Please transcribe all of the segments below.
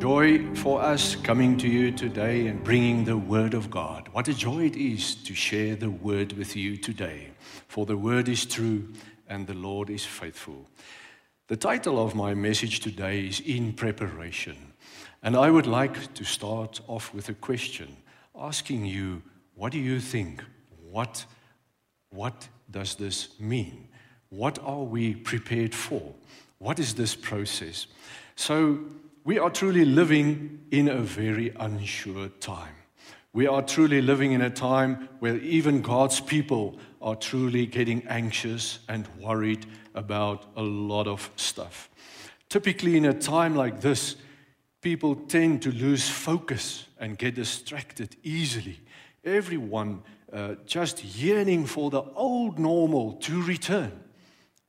Joy for us coming to you today and bringing the Word of God. What a joy it is to share the Word with you today. For the Word is true and the Lord is faithful. The title of my message today is In Preparation. And I would like to start off with a question, asking you, what do you think? What does this mean? What are we prepared for? What is this process? So, we are truly living in a very unsure time. We are truly living in a time where even God's people are truly getting anxious and worried about a lot of stuff. Typically, in a time like this, people tend to lose focus and get distracted easily. Everyone just yearning for the old normal to return.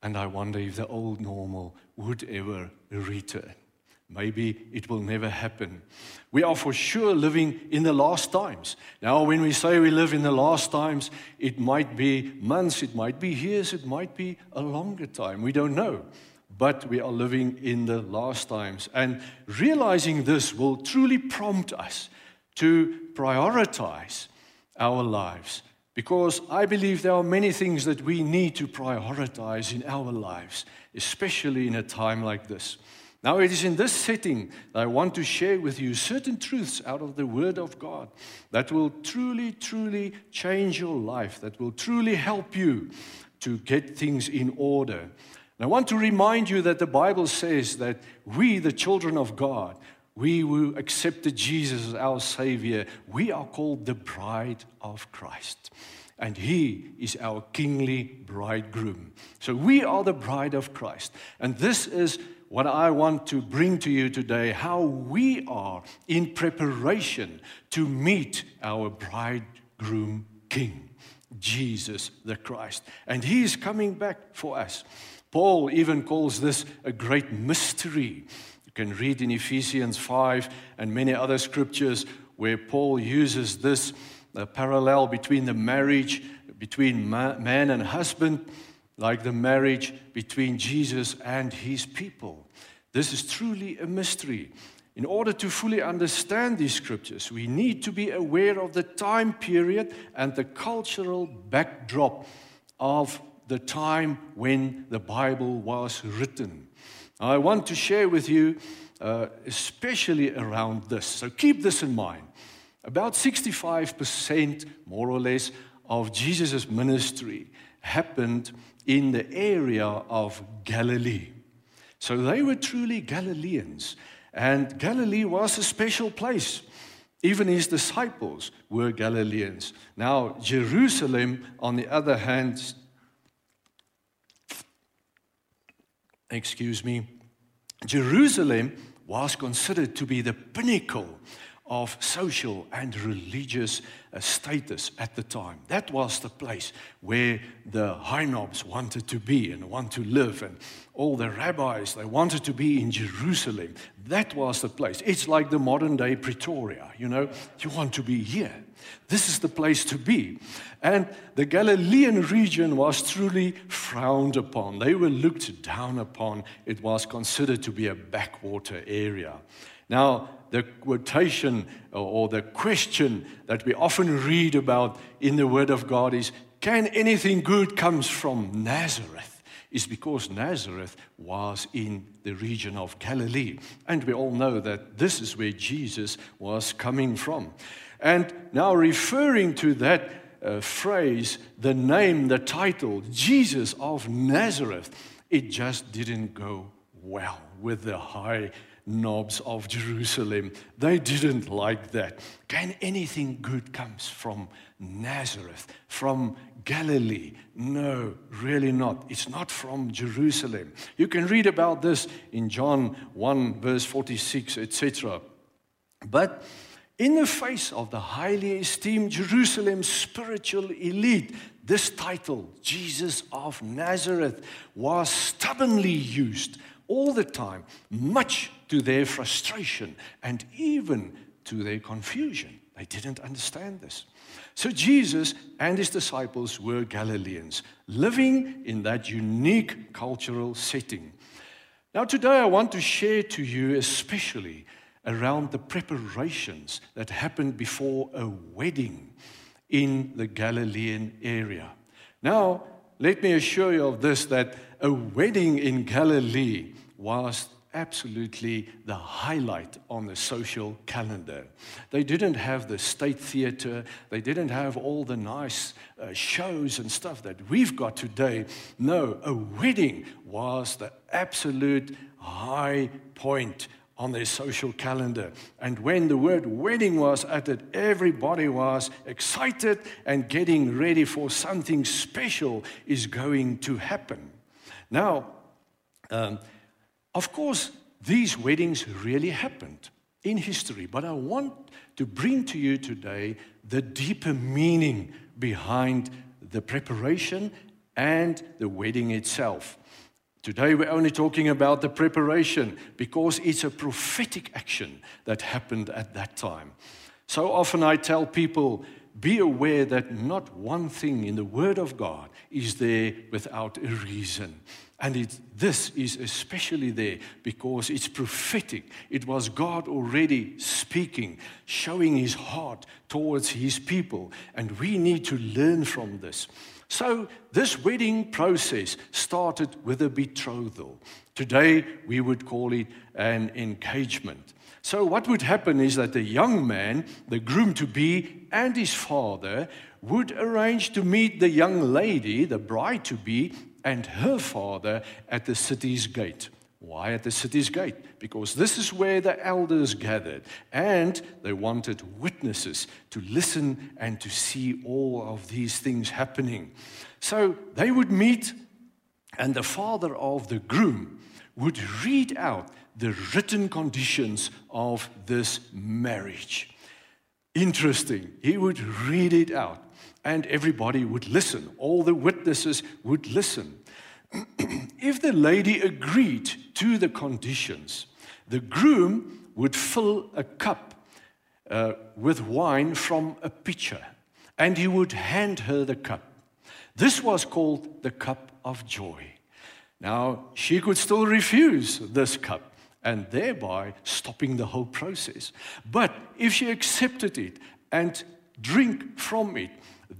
And I wonder if the old normal would ever return. Maybe it will never happen. We are for sure living in the last times. Now, when we say we live in the last times, it might be months, it might be years, it might be a longer time. We don't know. But we are living in the last times. And realizing this will truly prompt us to prioritize our lives. Because I believe there are many things that we need to prioritize in our lives, especially in a time like this. Now, it is in this setting that I want to share with you certain truths out of the Word of God that will truly, truly change your life, that will truly help you to get things in order. And I want to remind you that the Bible says that we, the children of God, we who accepted Jesus as our Savior, we are called the bride of Christ. And He is our kingly bridegroom. So we are the bride of Christ. And this is what I want to bring to you today, how we are in preparation to meet our bridegroom king, Jesus the Christ. And He is coming back for us. Paul even calls this a great mystery. You can read in Ephesians 5 and many other scriptures where Paul uses this parallel between the marriage, between man and husband, like the marriage between Jesus and His people. This is truly a mystery. In order to fully understand these scriptures, we need to be aware of the time period and the cultural backdrop of the time when the Bible was written. I want to share with you, especially around this. So keep this in mind. About 65%, more or less, of Jesus' ministry happened in the area of Galilee. So they were truly Galileans. And Galilee was a special place. Even His disciples were Galileans. Now, Jerusalem, on the other hand, Jerusalem was considered to be the pinnacle of social and religious status at the time. That was the place where the hynobs wanted to be and want to live, and all the rabbis, they wanted to be in Jerusalem. That was the place. It's like the modern-day Pretoria, you know. You want to be here. This is the place to be. And the Galilean region was truly frowned upon. They were looked down upon. It was considered to be a backwater area. Now, the quotation or the question that we often read about in the Word of God is, can anything good come from Nazareth? It's because Nazareth was in the region of Galilee. And we all know that this is where Jesus was coming from. And now referring to that phrase, the name, the title, Jesus of Nazareth, it just didn't go well with the high nobs of Jerusalem. They didn't like that. Can anything good come from Nazareth, from Galilee? No, really not. It's not from Jerusalem. You can read about this in John 1, verse 46, etc. But in the face of the highly esteemed Jerusalem spiritual elite, this title, Jesus of Nazareth, was stubbornly used all the time, much to their frustration and even to their confusion. They didn't understand this. So Jesus and His disciples were Galileans, living in that unique cultural setting. Now today I want to share to you especially around the preparations that happened before a wedding in the Galilean area. Now, let me assure you of this, that a wedding in Galilee was absolutely the highlight on the social calendar. They didn't have the state theater. They didn't have all the nice shows and stuff that we've got today. No, a wedding was the absolute high point on their social calendar. And when the word wedding was uttered, everybody was excited and getting ready for something special is going to happen. Now, of course, these weddings really happened in history, but I want to bring to you today the deeper meaning behind the preparation and the wedding itself. Today, we're only talking about the preparation because it's a prophetic action that happened at that time. So often I tell people, be aware that not one thing in the Word of God is there without a reason. And this is especially there because it's prophetic. It was God already speaking, showing His heart towards His people. And we need to learn from this. So this wedding process started with a betrothal. Today, we would call it an engagement. So what would happen is that the young man, the groom-to-be, and his father would arrange to meet the young lady, the bride-to-be, and her father at the city's gate. Why at the city's gate? Because this is where the elders gathered, and they wanted witnesses to listen and to see all of these things happening. So they would meet, and the father of the groom would read out the written conditions of this marriage. Interesting. He would read it out, and everybody would listen. All the witnesses would listen. If the lady agreed to the conditions, the groom would fill a cup with wine from a pitcher, and he would hand her the cup. This was called the cup of joy. Now, she could still refuse this cup, and thereby stopping the whole process. But if she accepted it and drank from it,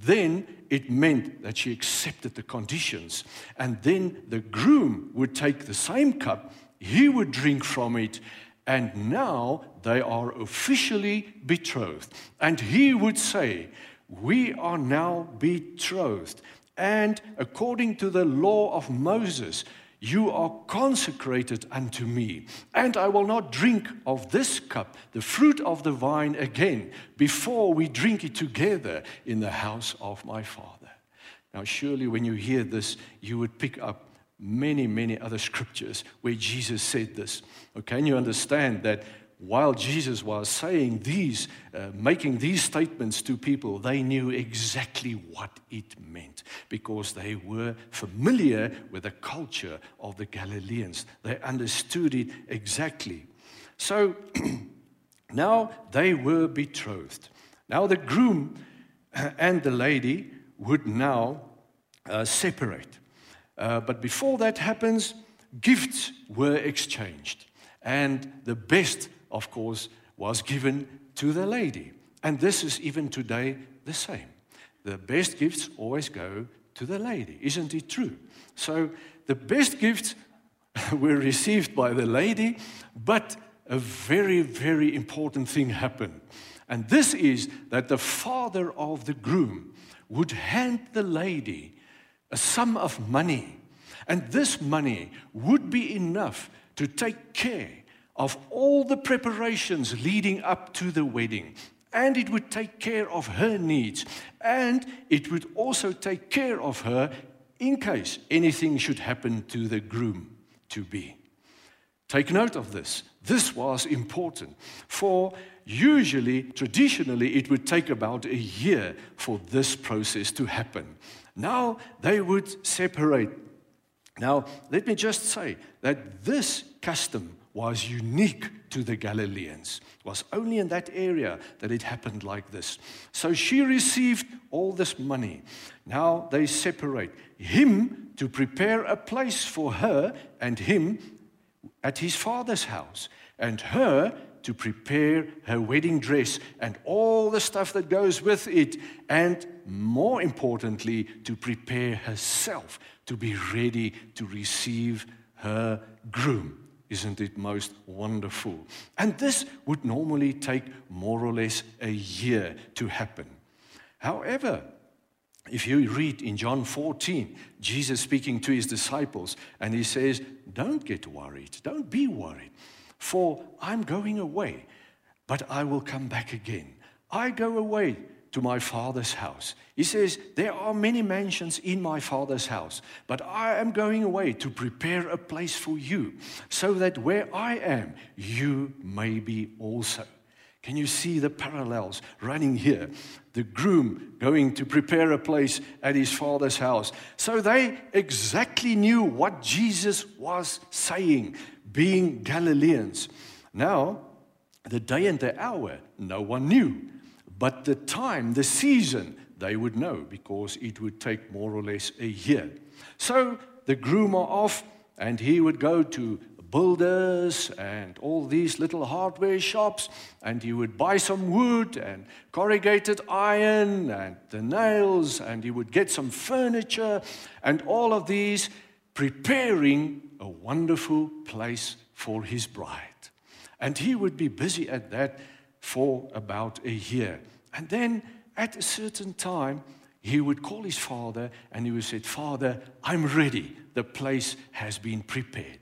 then it meant that she accepted the conditions. And then the groom would take the same cup, he would drink from it, and now they are officially betrothed. And he would say, "We are now betrothed, and according to the law of Moses, you are consecrated unto me, and I will not drink of this cup, the fruit of the vine, again, before we drink it together in the house of my Father." Now, surely when you hear this, you would pick up many, many other scriptures where Jesus said this. Can you understand that while Jesus was saying these, making these statements to people, they knew exactly what it meant because they were familiar with the culture of the Galileans. They understood it exactly. So now they were betrothed. Now the groom and the lady would now separate. But before that happens, gifts were exchanged. And the best, of course, was given to the lady. And this is even today the same. The best gifts always go to the lady. Isn't it true? So the best gifts were received by the lady, but a very, very important thing happened. And this is that the father of the groom would hand the lady a sum of money. And this money would be enough to take care of all the preparations leading up to the wedding. And it would take care of her needs. And it would also take care of her in case anything should happen to the groom-to-be. Take note of this. This was important. For usually, traditionally, it would take about a year for this process to happen. Now, they would separate. Now, let me just say that this custom was unique to the Galileans. It was only in that area that it happened like this. So she received all this money. Now they separate him to prepare a place for her and him at his father's house. and her to prepare her wedding dress and all the stuff that goes with it, and more importantly, to prepare herself to be ready to receive her groom. Isn't it most wonderful? And this would normally take more or less a year to happen. However, if you read in John 14, Jesus speaking to his disciples, and he says, don't get worried, don't be worried, for I'm going away, but I will come back again. I go away to my Father's house. He says, there are many mansions in my Father's house, but I am going away to prepare a place for you, so that where I am, you may be also. Can you see the parallels running here? The groom going to prepare a place at his Father's house. So they exactly knew what Jesus was saying, being Galileans. Now, the day and the hour, no one knew. But the time, the season, they would know, because it would take more or less a year. So the groom are off, and he would go to builders and all these little hardware shops, and he would buy some wood and corrugated iron and the nails, and he would get some furniture and all of these, preparing a wonderful place for his bride. And he would be busy at that for about a year. And then at a certain time, he would call his father and he would say, Father, I'm ready. The place has been prepared.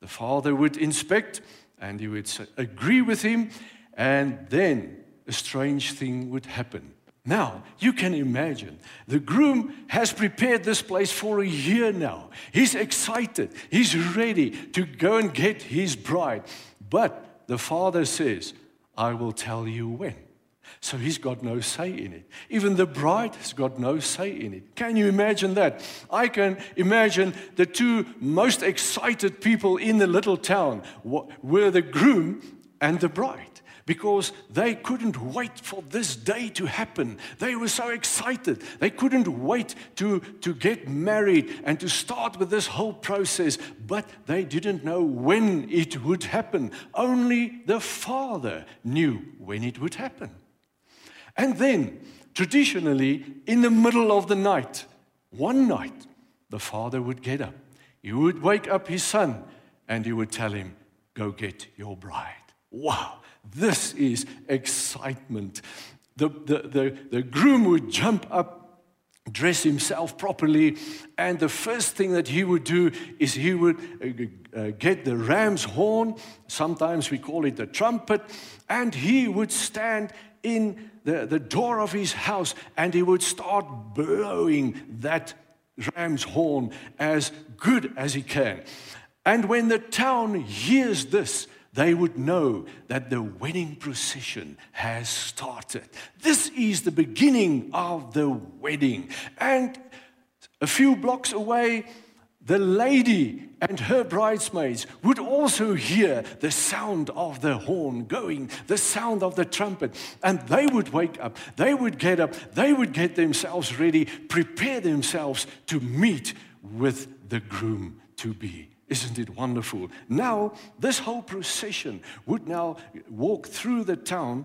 The father would inspect and he would agree with him, and then a strange thing would happen. Now, you can imagine, the groom has prepared this place for a year now. He's excited. He's ready to go and get his bride. But the father says, I will tell you when. So he's got no say in it. Even the bride has got no say in it. Can you imagine that? I can imagine the two most excited people in the little town were the groom and the bride, because they couldn't wait for this day to happen. They were so excited. They couldn't wait to get married and to start with this whole process, but they didn't know when it would happen. Only the father knew when it would happen. And then, traditionally, in the middle of the night, one night, the father would get up. He would wake up his son, and he would tell him, go get your bride. Wow, this is excitement. The groom would jump up, dress himself properly, and the first thing that he would do is he would get the ram's horn, sometimes we call it the trumpet, and he would stand in the door of his house, and he would start blowing that ram's horn as good as he can. And when the town hears this, they would know that the wedding procession has started. This is the beginning of the wedding. And a few blocks away, the lady and her bridesmaids would also hear the sound of the horn going, the sound of the trumpet, and they would wake up, they would get up, they would get themselves ready, prepare themselves to meet with the groom to be. Isn't it wonderful? Now, this whole procession would now walk through the town,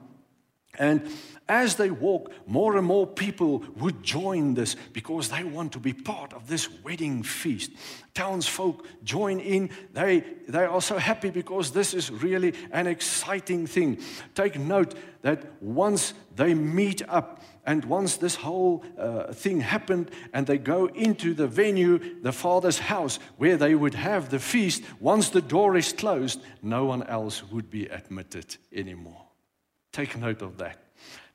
and as they walk, more and more people would join this because they want to be part of this wedding feast. Townsfolk join in. They are so happy because this is really an exciting thing. Take note that once they meet up and once this whole thing happened and they go into the venue, the father's house, where they would have the feast, once the door is closed, no one else would be admitted anymore. Take note of that.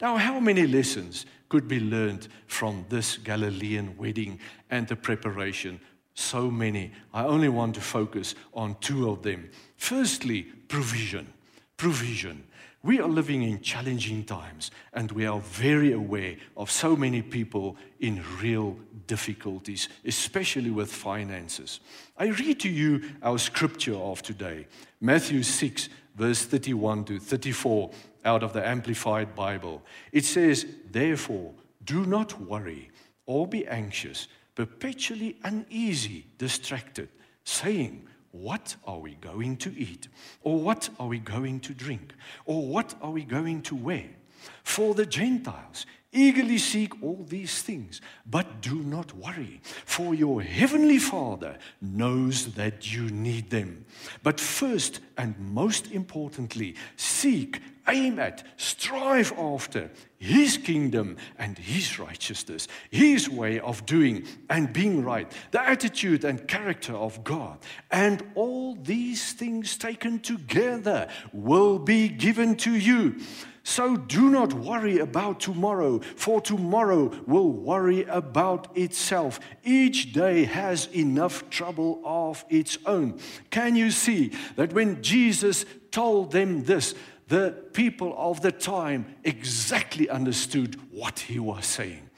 Now, how many lessons could be learned from this Galilean wedding and the preparation? So many. I only want to focus on two of them. Firstly, provision. Provision. We are living in challenging times, and we are very aware of so many people in real difficulties, especially with finances. I read to you our scripture of today, Matthew 6, verse 31 to 34, out of the Amplified Bible. It says, therefore, do not worry or be anxious, perpetually uneasy, distracted, saying, what are we going to eat? Or what are we going to drink? Or what are we going to wear? For the Gentiles eagerly seek all these things, but do not worry, for your heavenly Father knows that you need them. But first and most importantly, seek, aim at, strive after His kingdom and His righteousness, His way of doing and being right, the attitude and character of God. And all these things taken together will be given to you. So do not worry about tomorrow, for tomorrow will worry about itself. Each day has enough trouble of its own. Can you see that when Jesus told them this, the people of the time exactly understood what he was saying?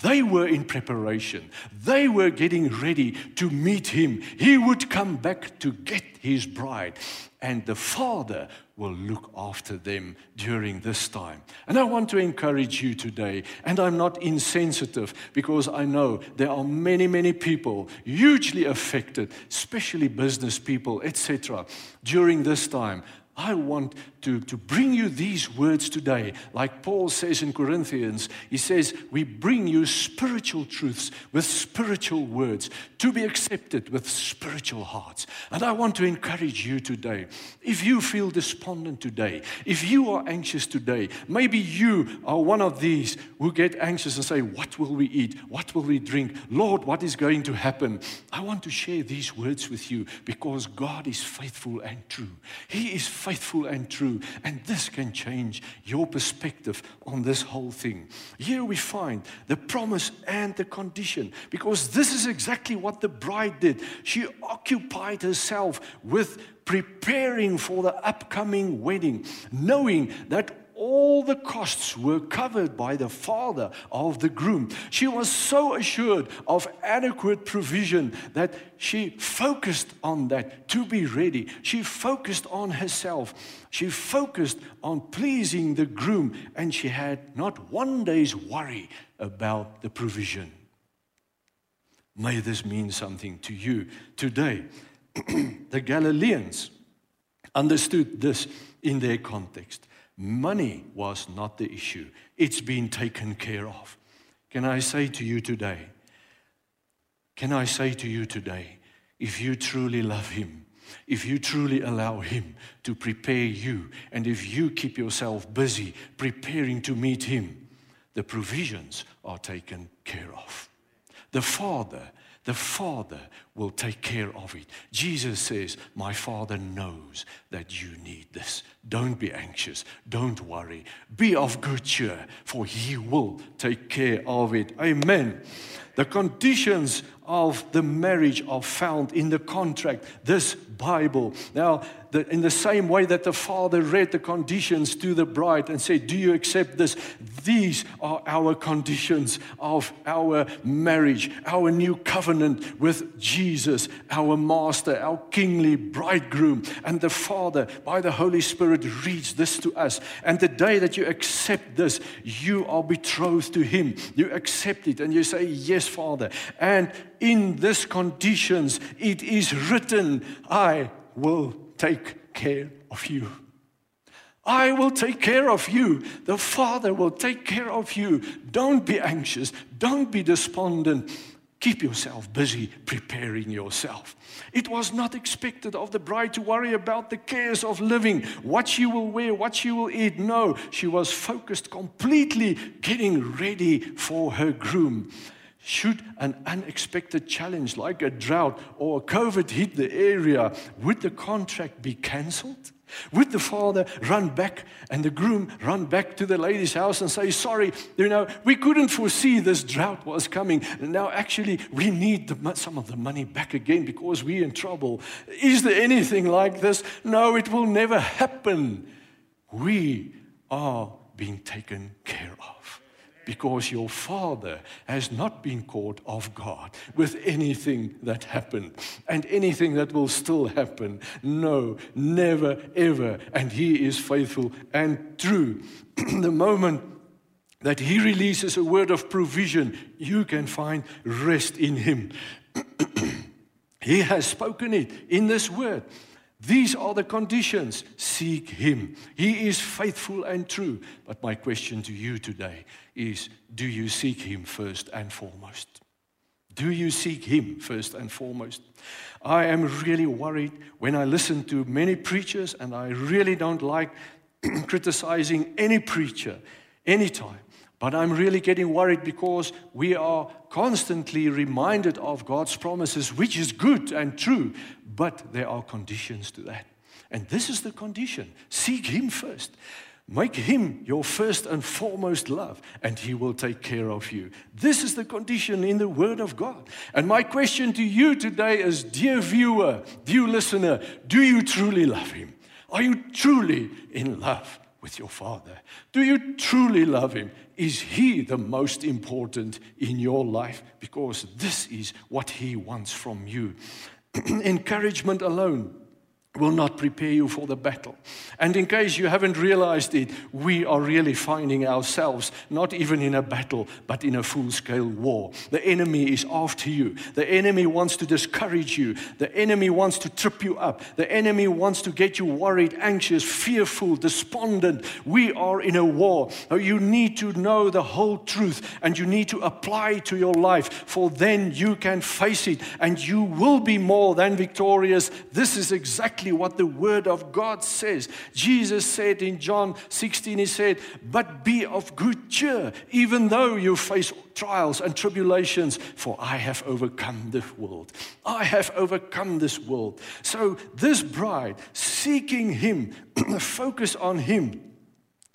They were in preparation. They were getting ready to meet him. He would come back to get his bride, and the Father will look after them during this time. And I want to encourage you today, and I'm not insensitive, because I know there are many, many people hugely affected, especially business people, etc., during this time. I want to bring you these words today. Like Paul says in Corinthians, he says, we bring you spiritual truths with spiritual words to be accepted with spiritual hearts. And I want to encourage you today. If you feel despondent today, if you are anxious today, maybe you are one of these who get anxious and say, what will we eat? What will we drink? Lord, what is going to happen? I want to share these words with you because God is faithful and true. He is faithful and true, and this can change your perspective on this whole thing. Here we find the promise and the condition, because this is exactly what the bride did. She occupied herself with preparing for the upcoming wedding, knowing that all the costs were covered by the father of the groom. She was so assured of adequate provision that she focused on that to be ready. She focused on herself. She focused on pleasing the groom, and she had not one day's worry about the provision. May this mean something to you today. The Galileans understood this in their context. Money was not the issue. It's been taken care of. Can I say to you today, if you truly love him, if you truly allow him to prepare you, and if you keep yourself busy preparing to meet him, the provisions are taken care of. The Father will take care of it. Jesus says, my Father knows that you need this. Don't be anxious. Don't worry. Be of good cheer, for He will take care of it. Amen. The conditions of the marriage are found in the contract, this Bible. Now, in the same way that the father read the conditions to the bride and said, do you accept this? These are our conditions of our marriage, our new covenant with Jesus, our master, our kingly bridegroom. And the Father, by the Holy Spirit, reads this to us. And the day that you accept this, you are betrothed to Him. You accept it and you say, yes, Father. And in these conditions, it is written, I will take care of you. I will take care of you. The Father will take care of you. Don't be anxious. Don't be despondent. Keep yourself busy preparing yourself. It was not expected of the bride to worry about the cares of living, what she will wear, what she will eat. No, she was focused completely getting ready for her groom. Should an unexpected challenge like a drought or COVID hit the area, would the contract be cancelled? Would the father run back and the groom run back to the lady's house and say, sorry, we couldn't foresee this drought was coming. Now, actually, we need some of the money back again because we're in trouble. Is there anything like this? No, it will never happen. We are being taken care of, because your father has not been caught off guard with anything that happened and anything that will still happen. No, never, ever. And he is faithful and true. The moment that he releases a word of provision, you can find rest in him. He has spoken it in this word. These are the conditions. Seek him. He is faithful and true. But my question to you today is, do you seek him first and foremost? Do you seek him first and foremost? I am really worried when I listen to many preachers, and I really don't like criticizing any preacher anytime. But I'm really getting worried because we are constantly reminded of God's promises, which is good and true, but there are conditions to that. And this is the condition. Seek him first. Make him your first and foremost love, and he will take care of you. This is the condition in the Word of God. And my question to you today is, dear viewer, dear listener, do you truly love him? Are you truly in love with your Father? Do you truly love him? Is he the most important in your life? Because this is what he wants from you. Encouragement alone will not prepare you for the battle. And in case you haven't realized it, we are really finding ourselves not even in a battle, but in a full-scale war. The enemy is after you. The enemy wants to discourage you. The enemy wants to trip you up. The enemy wants to get you worried, anxious, fearful, despondent. We are in a war. Now you need to know the whole truth, and you need to apply it to your life, for then you can face it, and you will be more than victorious. This is exactly what the Word of God says. Jesus said in John 16, he said, "But be of good cheer, even though you face trials and tribulations, for I have overcome the world." I have overcome this world. So this bride, seeking him, focus on him.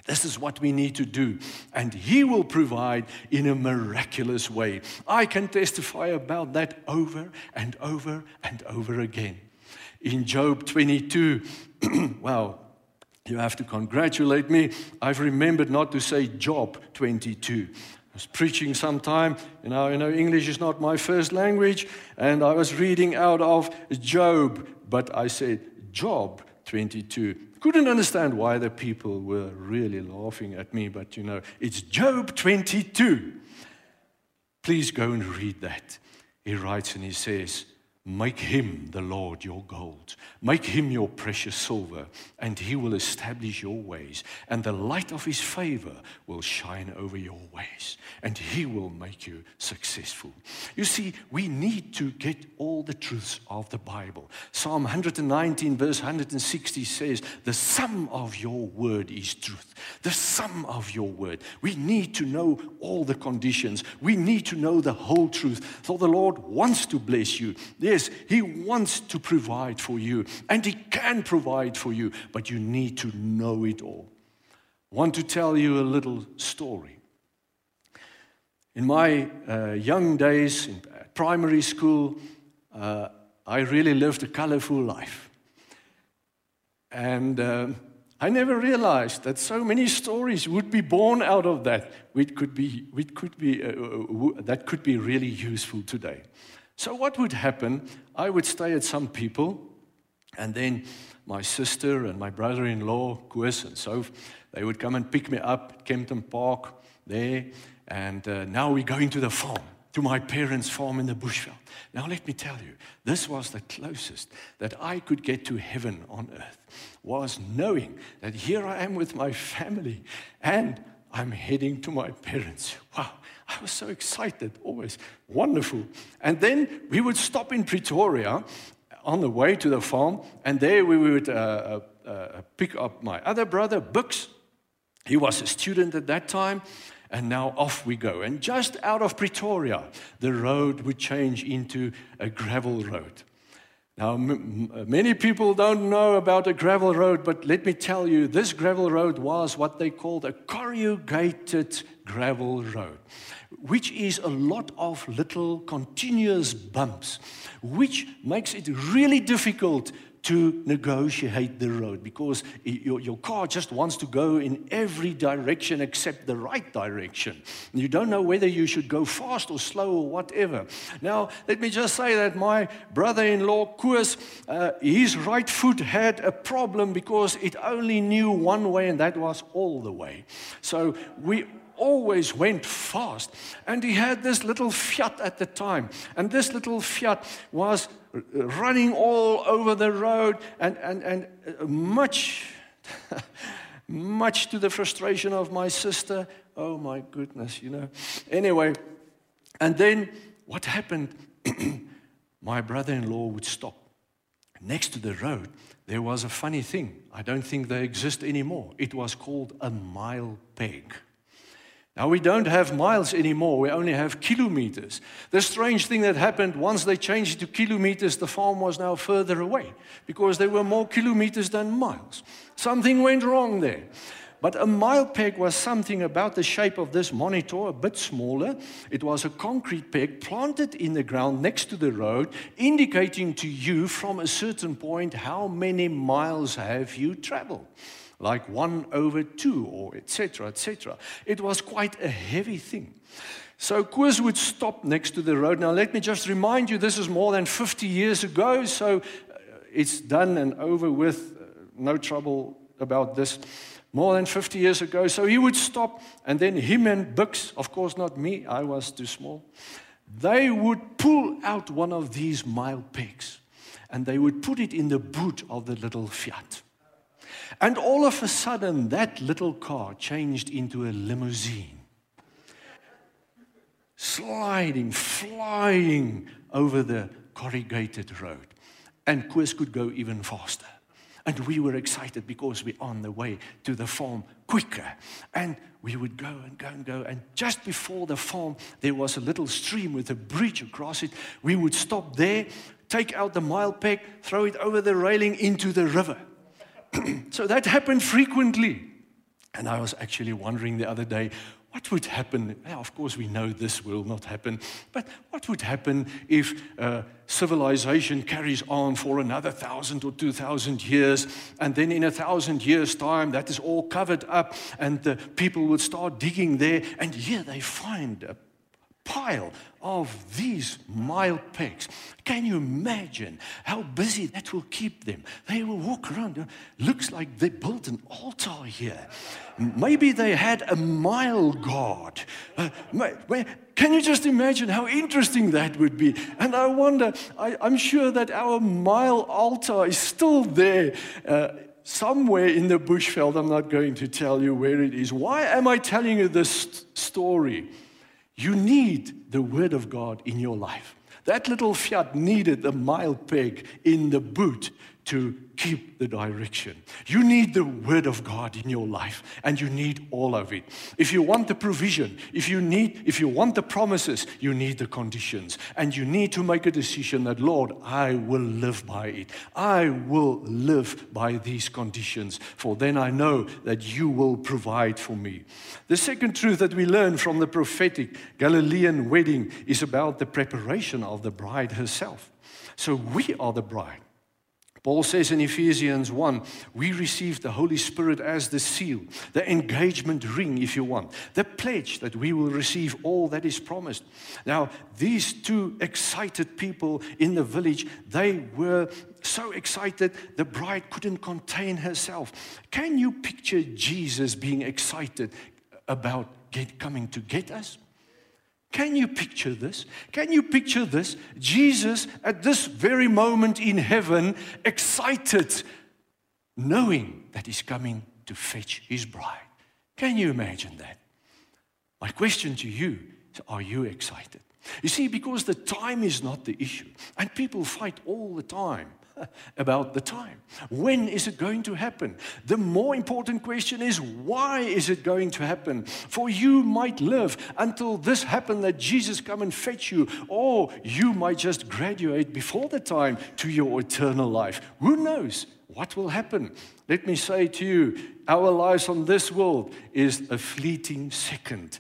This is what we need to do, and he will provide in a miraculous way. I can testify about that over and over and over again. In Job 22, wow, you have to congratulate me. I've remembered not to say Job 22. I was preaching sometime, and you know English is not my first language, and I was reading out of Job, but I said Job 22. Couldn't understand why the people were really laughing at me, but you know, it's Job 22. Please go and read that. He writes and he says, "Make him the Lord your gold. Make him your precious silver, and he will establish your ways. And the light of his favor will shine over your ways, and he will make you successful." You see, we need to get all the truths of the Bible. Psalm 119 verse 160 says, "The sum of your word is truth." The sum of your word. We need to know all the conditions. We need to know the whole truth. So the Lord wants to bless you. Yes, he wants to provide for you, and he can provide for you, but you need to know it all. I want to tell you a little story. In my young days in primary school, I really lived a colorful life. And I never realized that so many stories would be born out of that, that could be really useful today. So what would happen, I would stay at some people, and then my sister and my brother-in-law, Koos and so, they would come and pick me up at Kempton Park there, and now we're going to the farm, to my parents' farm in the Bushveld. Now let me tell you, this was the closest that I could get to heaven on earth, was knowing that here I am with my family, and I'm heading to my parents. Wow, I was so excited, always wonderful. And then we would stop in Pretoria on the way to the farm, and there we would pick up my other brother, Books. He was a student at that time, and now off we go. And just out of Pretoria, the road would change into a gravel road. Now, many people don't know about a gravel road, but let me tell you, this gravel road was what they called a corrugated gravel road, which is a lot of little continuous bumps, which makes it really difficult to negotiate the road, because your car just wants to go in every direction except the right direction. You don't know whether you should go fast or slow or whatever. Now, let me just say that my brother-in-law, Koos, his right foot had a problem because it only knew one way, and that was all the way. So we always went fast. And he had this little Fiat at the time. And this little Fiat was running all over the road, and much to the frustration of my sister. Oh my goodness, you know. Anyway, and then what happened? My brother-in-law would stop. Next to the road, there was a funny thing. I don't think they exist anymore. It was called a mile peg. Now, we don't have miles anymore. We only have kilometers. The strange thing that happened, once they changed it to kilometers, the farm was now further away because there were more kilometers than miles. Something went wrong there. But a mile peg was something about the shape of this monitor, a bit smaller. It was a concrete peg planted in the ground next to the road, indicating to you from a certain point how many miles have you traveled, like 1/2 or etc., etc. It was quite a heavy thing. So Koos would stop next to the road. Now, let me just remind you, this is more than 50 years ago, so it's done and over with, no trouble about this. More than 50 years ago, so he would stop, and then him and Bix, of course not me, I was too small, they would pull out one of these mile pegs, and they would put it in the boot of the little Fiat. And all of a sudden, that little car changed into a limousine, sliding, flying over the corrugated road, and Koos could go even faster. And we were excited because we're on the way to the farm quicker. And we would go and go and go. And just before the farm, there was a little stream with a bridge across it. We would stop there, take out the mile peg, throw it over the railing into the river. So that happened frequently. And I was actually wondering the other day, what would happen? Well, of course, we know this will not happen. But what would happen if civilization carries on for another 1,000 or 2,000 years, and then in 1,000 years' time, that is all covered up, and the people would start digging there, and here they find a pile of these mile pegs. Can you imagine how busy that will keep them? They will walk around. Looks like they built an altar here. Maybe they had a mile god. Can you just imagine how interesting that would be? And I wonder, I'm sure that our mile altar is still there somewhere in the bushveld. I'm not going to tell you where it is. Why am I telling you this story? You need the Word of God in your life. That little Fiat needed the mile peg in the boot to keep the direction. You need the Word of God in your life, and you need all of it. If you want the provision, if you want the promises, you need the conditions, and you need to make a decision that, Lord, I will live by it. I will live by these conditions, for then I know that you will provide for me. The second truth that we learn from the prophetic Galilean wedding is about the preparation of the bride herself. So we are the bride. Paul says in Ephesians 1, we receive the Holy Spirit as the seal, the engagement ring, if you want, the pledge that we will receive all that is promised. Now, these two excited people in the village, they were so excited, the bride couldn't contain herself. Can you picture Jesus being excited about coming to get us? Can you picture this? Can you picture this? Jesus, at this very moment in heaven, excited, knowing that he's coming to fetch his bride. Can you imagine that? My question to you is, are you excited? You see, because the time is not the issue, and people fight all the time about the time. When is it going to happen? The more important question is, why is it going to happen? For you might live until this happened, that Jesus come and fetch you, or you might just graduate before the time to your eternal life. Who knows what will happen? Let me say to you, our lives on this world is a fleeting second,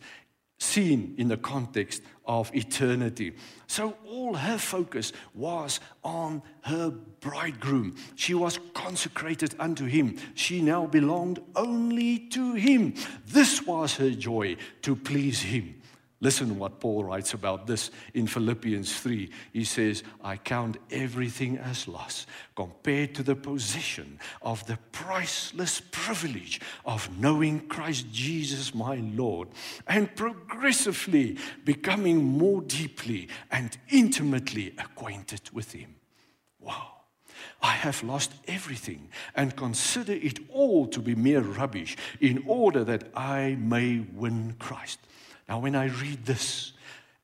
seen in the context of eternity. So all her focus was on her bridegroom. She was consecrated unto him. She now belonged only to him. This was her joy, to please him. Listen what Paul writes about this in Philippians 3. He says, I count everything as loss compared to the possession of the priceless privilege of knowing Christ Jesus my Lord, and progressively becoming more deeply and intimately acquainted with him. Wow. I have lost everything and consider it all to be mere rubbish in order that I may win Christ. Now, when I read this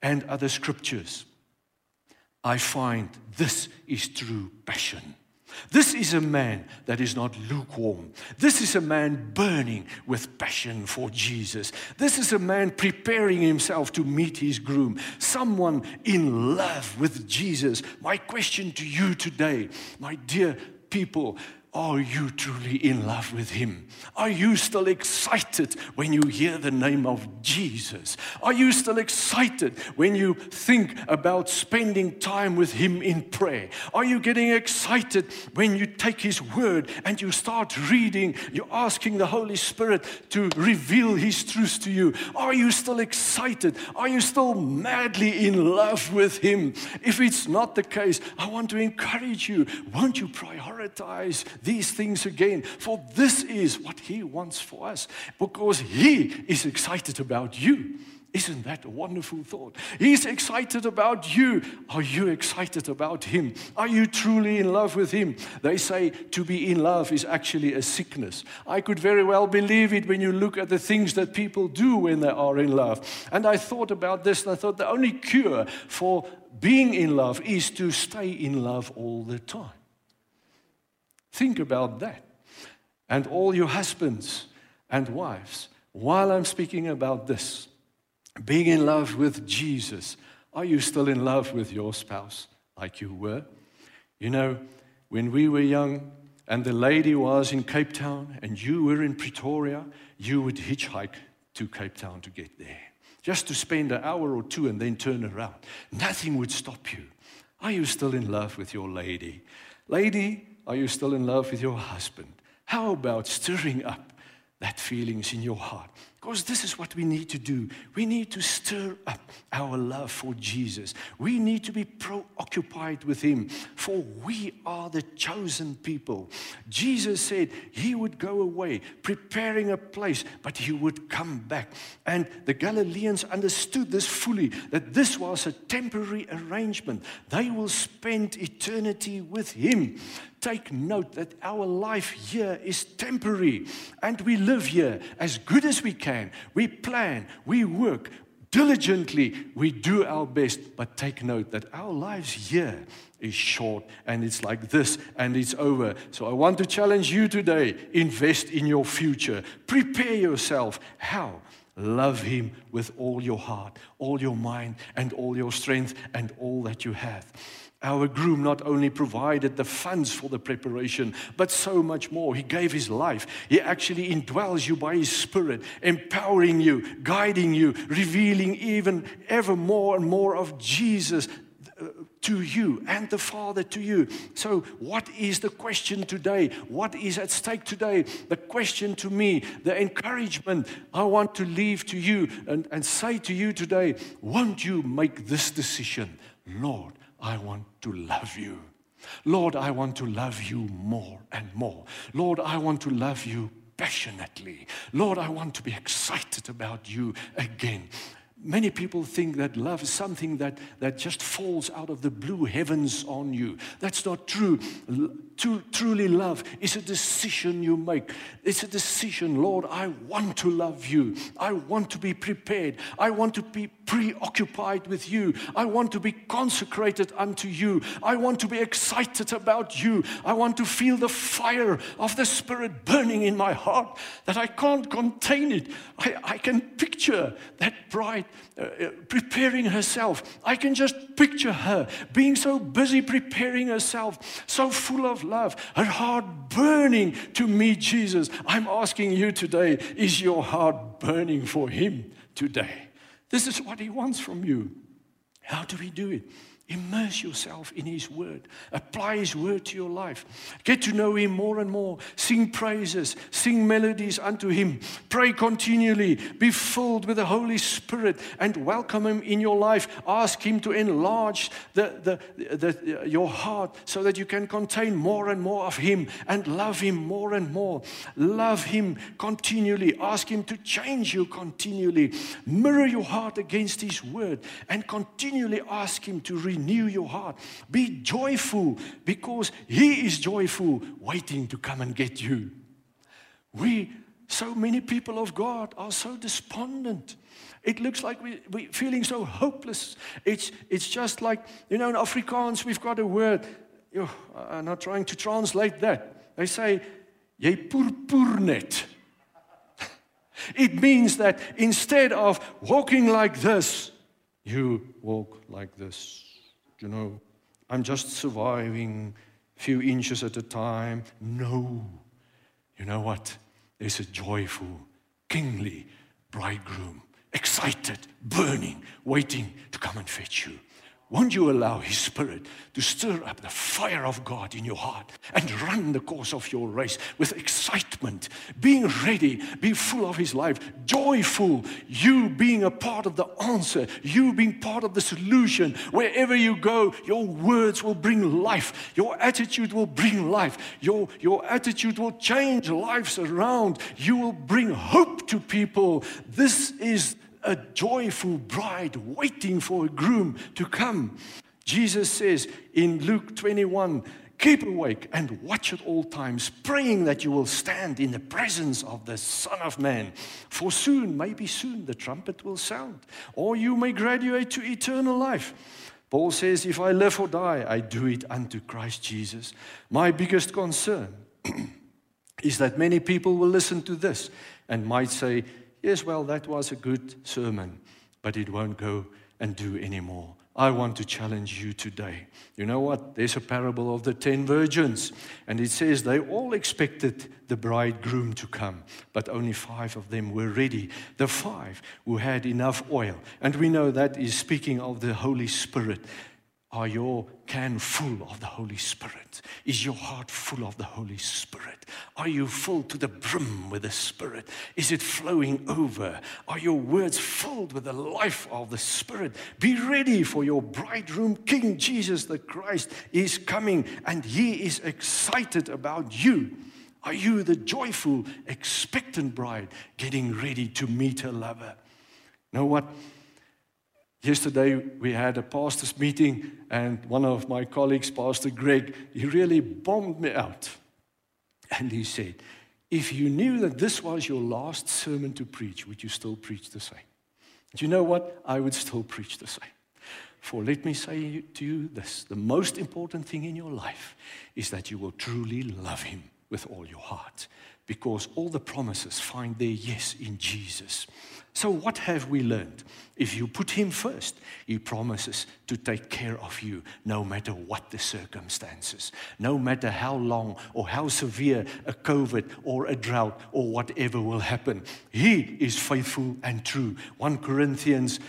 and other scriptures, I find this is true passion. This is a man that is not lukewarm. This is a man burning with passion for Jesus. This is a man preparing himself to meet his groom, someone in love with Jesus. My question to you today, my dear people, are you truly in love with him? Are you still excited when you hear the name of Jesus? Are you still excited when you think about spending time with him in prayer? Are you getting excited when you take his word and you start reading, you're asking the Holy Spirit to reveal his truths to you? Are you still excited? Are you still madly in love with him? If it's not the case, I want to encourage you, won't you prioritize these things again, for this is what he wants for us, because he is excited about you. Isn't that a wonderful thought? He's excited about you. Are you excited about him? Are you truly in love with him? They say to be in love is actually a sickness. I could very well believe it when you look at the things that people do when they are in love. And I thought about this, and I thought the only cure for being in love is to stay in love all the time. Think about that. And all you husbands and wives, while I'm speaking about this, being in love with Jesus, are you still in love with your spouse like you were? You know, when we were young and the lady was in Cape Town and you were in Pretoria, you would hitchhike to Cape Town to get there, just to spend an hour or two and then turn around. Nothing would stop you. Are you still in love with your lady? Lady, are you still in love with your husband? How about stirring up that feelings in your heart? Because this is what we need to do. We need to stir up our love for Jesus. We need to be preoccupied with him, for we are the chosen people. Jesus said he would go away, preparing a place, but he would come back. And the Galileans understood this fully, that this was a temporary arrangement. They will spend eternity with him. Take note that our life here is temporary, and we live here as good as we can. We plan, we work diligently, we do our best, but take note that our lives here is short, and it's like this, and it's over. So I want to challenge you today, invest in your future. Prepare yourself. How? Love him with all your heart, all your mind, and all your strength, and all that you have. Our groom not only provided the funds for the preparation, but so much more. He gave his life. He actually indwells you by his Spirit, empowering you, guiding you, revealing even ever more and more of Jesus to you and the Father to you. So what is the question today? What is at stake today? The question to me, the encouragement I want to leave to you and say to you today, won't you make this decision? Lord, I want to love you. Lord, I want to love you more and more. Lord, I want to love you passionately. Lord, I want to be excited about you again. Many people think that love is something that just falls out of the blue heavens on you. That's not true. To truly love is a decision you make. It's a decision, Lord, I want to love you. I want to be prepared. I want to be preoccupied with you. I want to be consecrated unto you. I want to be excited about you. I want to feel the fire of the Spirit burning in my heart that I can't contain it. I can picture that bride preparing herself. I can just picture her being so busy preparing herself, so full of love, her heart burning to meet Jesus. I'm asking you today, is your heart burning for him today? This is what he wants from you. How do we do it? Immerse yourself in his word. Apply his word to your life. Get to know him more and more. Sing praises. Sing melodies unto him. Pray continually. Be filled with the Holy Spirit and welcome him in your life. Ask him to enlarge your heart so that you can contain more and more of him and love him more and more. Love him continually. Ask him to change you continually. Mirror your heart against his word and continually ask him to renew your heart. Be joyful because He is joyful, waiting to come and get you. So many people of God are so despondent. It looks like we're feeling so hopeless. It's just like, you know, in Afrikaans, we've got a word. I'm not trying to translate that. They say, jy purpur net. It means that instead of walking like this, you walk like this. You know, I'm just surviving a few inches at a time. No. You know what? There's a joyful, kingly bridegroom, excited, burning, waiting to come and fetch you. Won't you allow His Spirit to stir up the fire of God in your heart and run the course of your race with excitement, being ready, be full of His life, joyful, you being a part of the answer, you being part of the solution. Wherever you go, your words will bring life. Your attitude will bring life. Your attitude will change lives around. You will bring hope to people. This is a joyful bride waiting for a groom to come. Jesus says in Luke 21, keep awake and watch at all times, praying that you will stand in the presence of the Son of Man. For soon, maybe soon, the trumpet will sound, or you may graduate to eternal life. Paul says, if I live or die, I do it unto Christ Jesus. My biggest concern is that many people will listen to this and might say, yes, well, that was a good sermon, but it won't go and do anymore. I want to challenge you today. You know what? There's a parable of the 10 virgins, and it says they all expected the bridegroom to come, but only 5 of them were ready. The 5 who had enough oil, and we know that is speaking of the Holy Spirit. Are your can full of the Holy Spirit? Is your heart full of the Holy Spirit? Are you full to the brim with the Spirit? Is it flowing over? Are your words filled with the life of the Spirit? Be ready, for your bridegroom, King Jesus the Christ, is coming, and He is excited about you. Are you the joyful, expectant bride getting ready to meet her lover? You know what? Yesterday, we had a pastor's meeting, and one of my colleagues, Pastor Greg, he really bombed me out. And he said, if you knew that this was your last sermon to preach, would you still preach the same? Do you know what? I would still preach the same. For let me say to you this, the most important thing in your life is that you will truly love Him with all your heart, because all the promises find their yes in Jesus. So what have we learned? If you put Him first, He promises to take care of you, no matter what the circumstances, no matter how long or how severe a COVID or a drought or whatever will happen. He is faithful and true. 2 Corinthians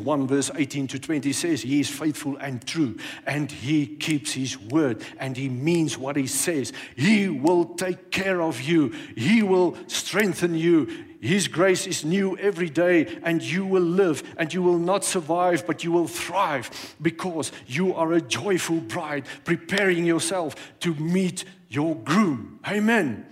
1 verse 18 to 20 says He is faithful and true, and He keeps His word, and He means what He says. He will take care of you. He will strengthen you. His grace is new every day, and you will live, and you will not survive, but you will thrive, because you are a joyful bride preparing yourself to meet your groom. Amen.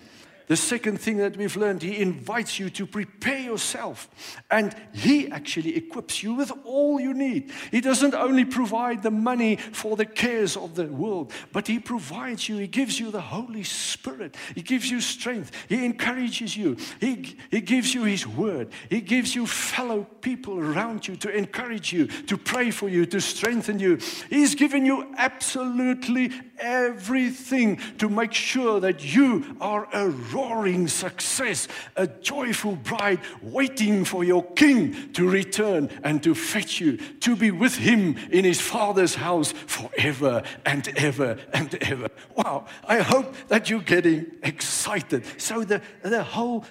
The second thing that we've learned, He invites you to prepare yourself, and He actually equips you with all you need. He doesn't only provide the money for the cares of the world, but He provides you, He gives you the Holy Spirit, He gives you strength, He encourages you, He gives you His word, He gives you fellow people around you to encourage you, to pray for you, to strengthen you. He's given you absolutely everything to make sure that you are a roaring success, a joyful bride waiting for your King to return and to fetch you, to be with Him in His Father's house forever and ever and ever. Wow, I hope that you're getting excited. So the whole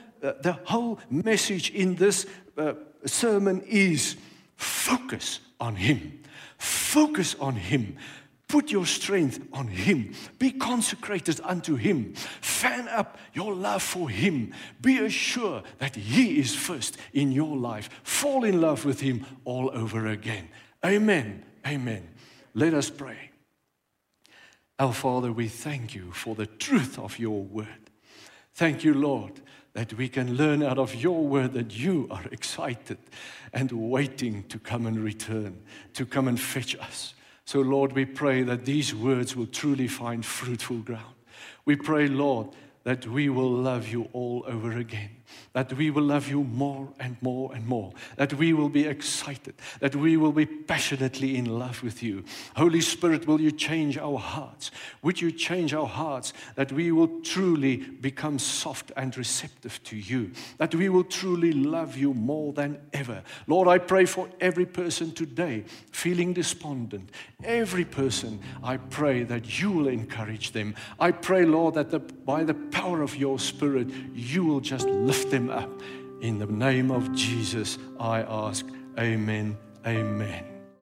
message in this sermon is focus on Him. Focus on Him. Put your strength on Him. Be consecrated unto Him. Fan up your love for Him. Be assured that He is first in your life. Fall in love with Him all over again. Amen. Amen. Let us pray. Our Father, we thank You for the truth of Your word. Thank You, Lord, that we can learn out of your word that you are excited and waiting to come and return, to come and fetch us. So, Lord, we pray that these words will truly find fruitful ground. We pray, Lord, that we will love you all over again, that we will love you more and more and more, that we will be excited, that we will be passionately in love with you. Holy Spirit, will you change our hearts? Would you change our hearts that we will truly become soft and receptive to you, that we will truly love you more than ever? Lord, I pray for every person today feeling despondent. Every person, I pray that you will encourage them. I pray, Lord, that by the power of your Spirit, you will just lift them up. In the name of Jesus, I ask, amen, amen.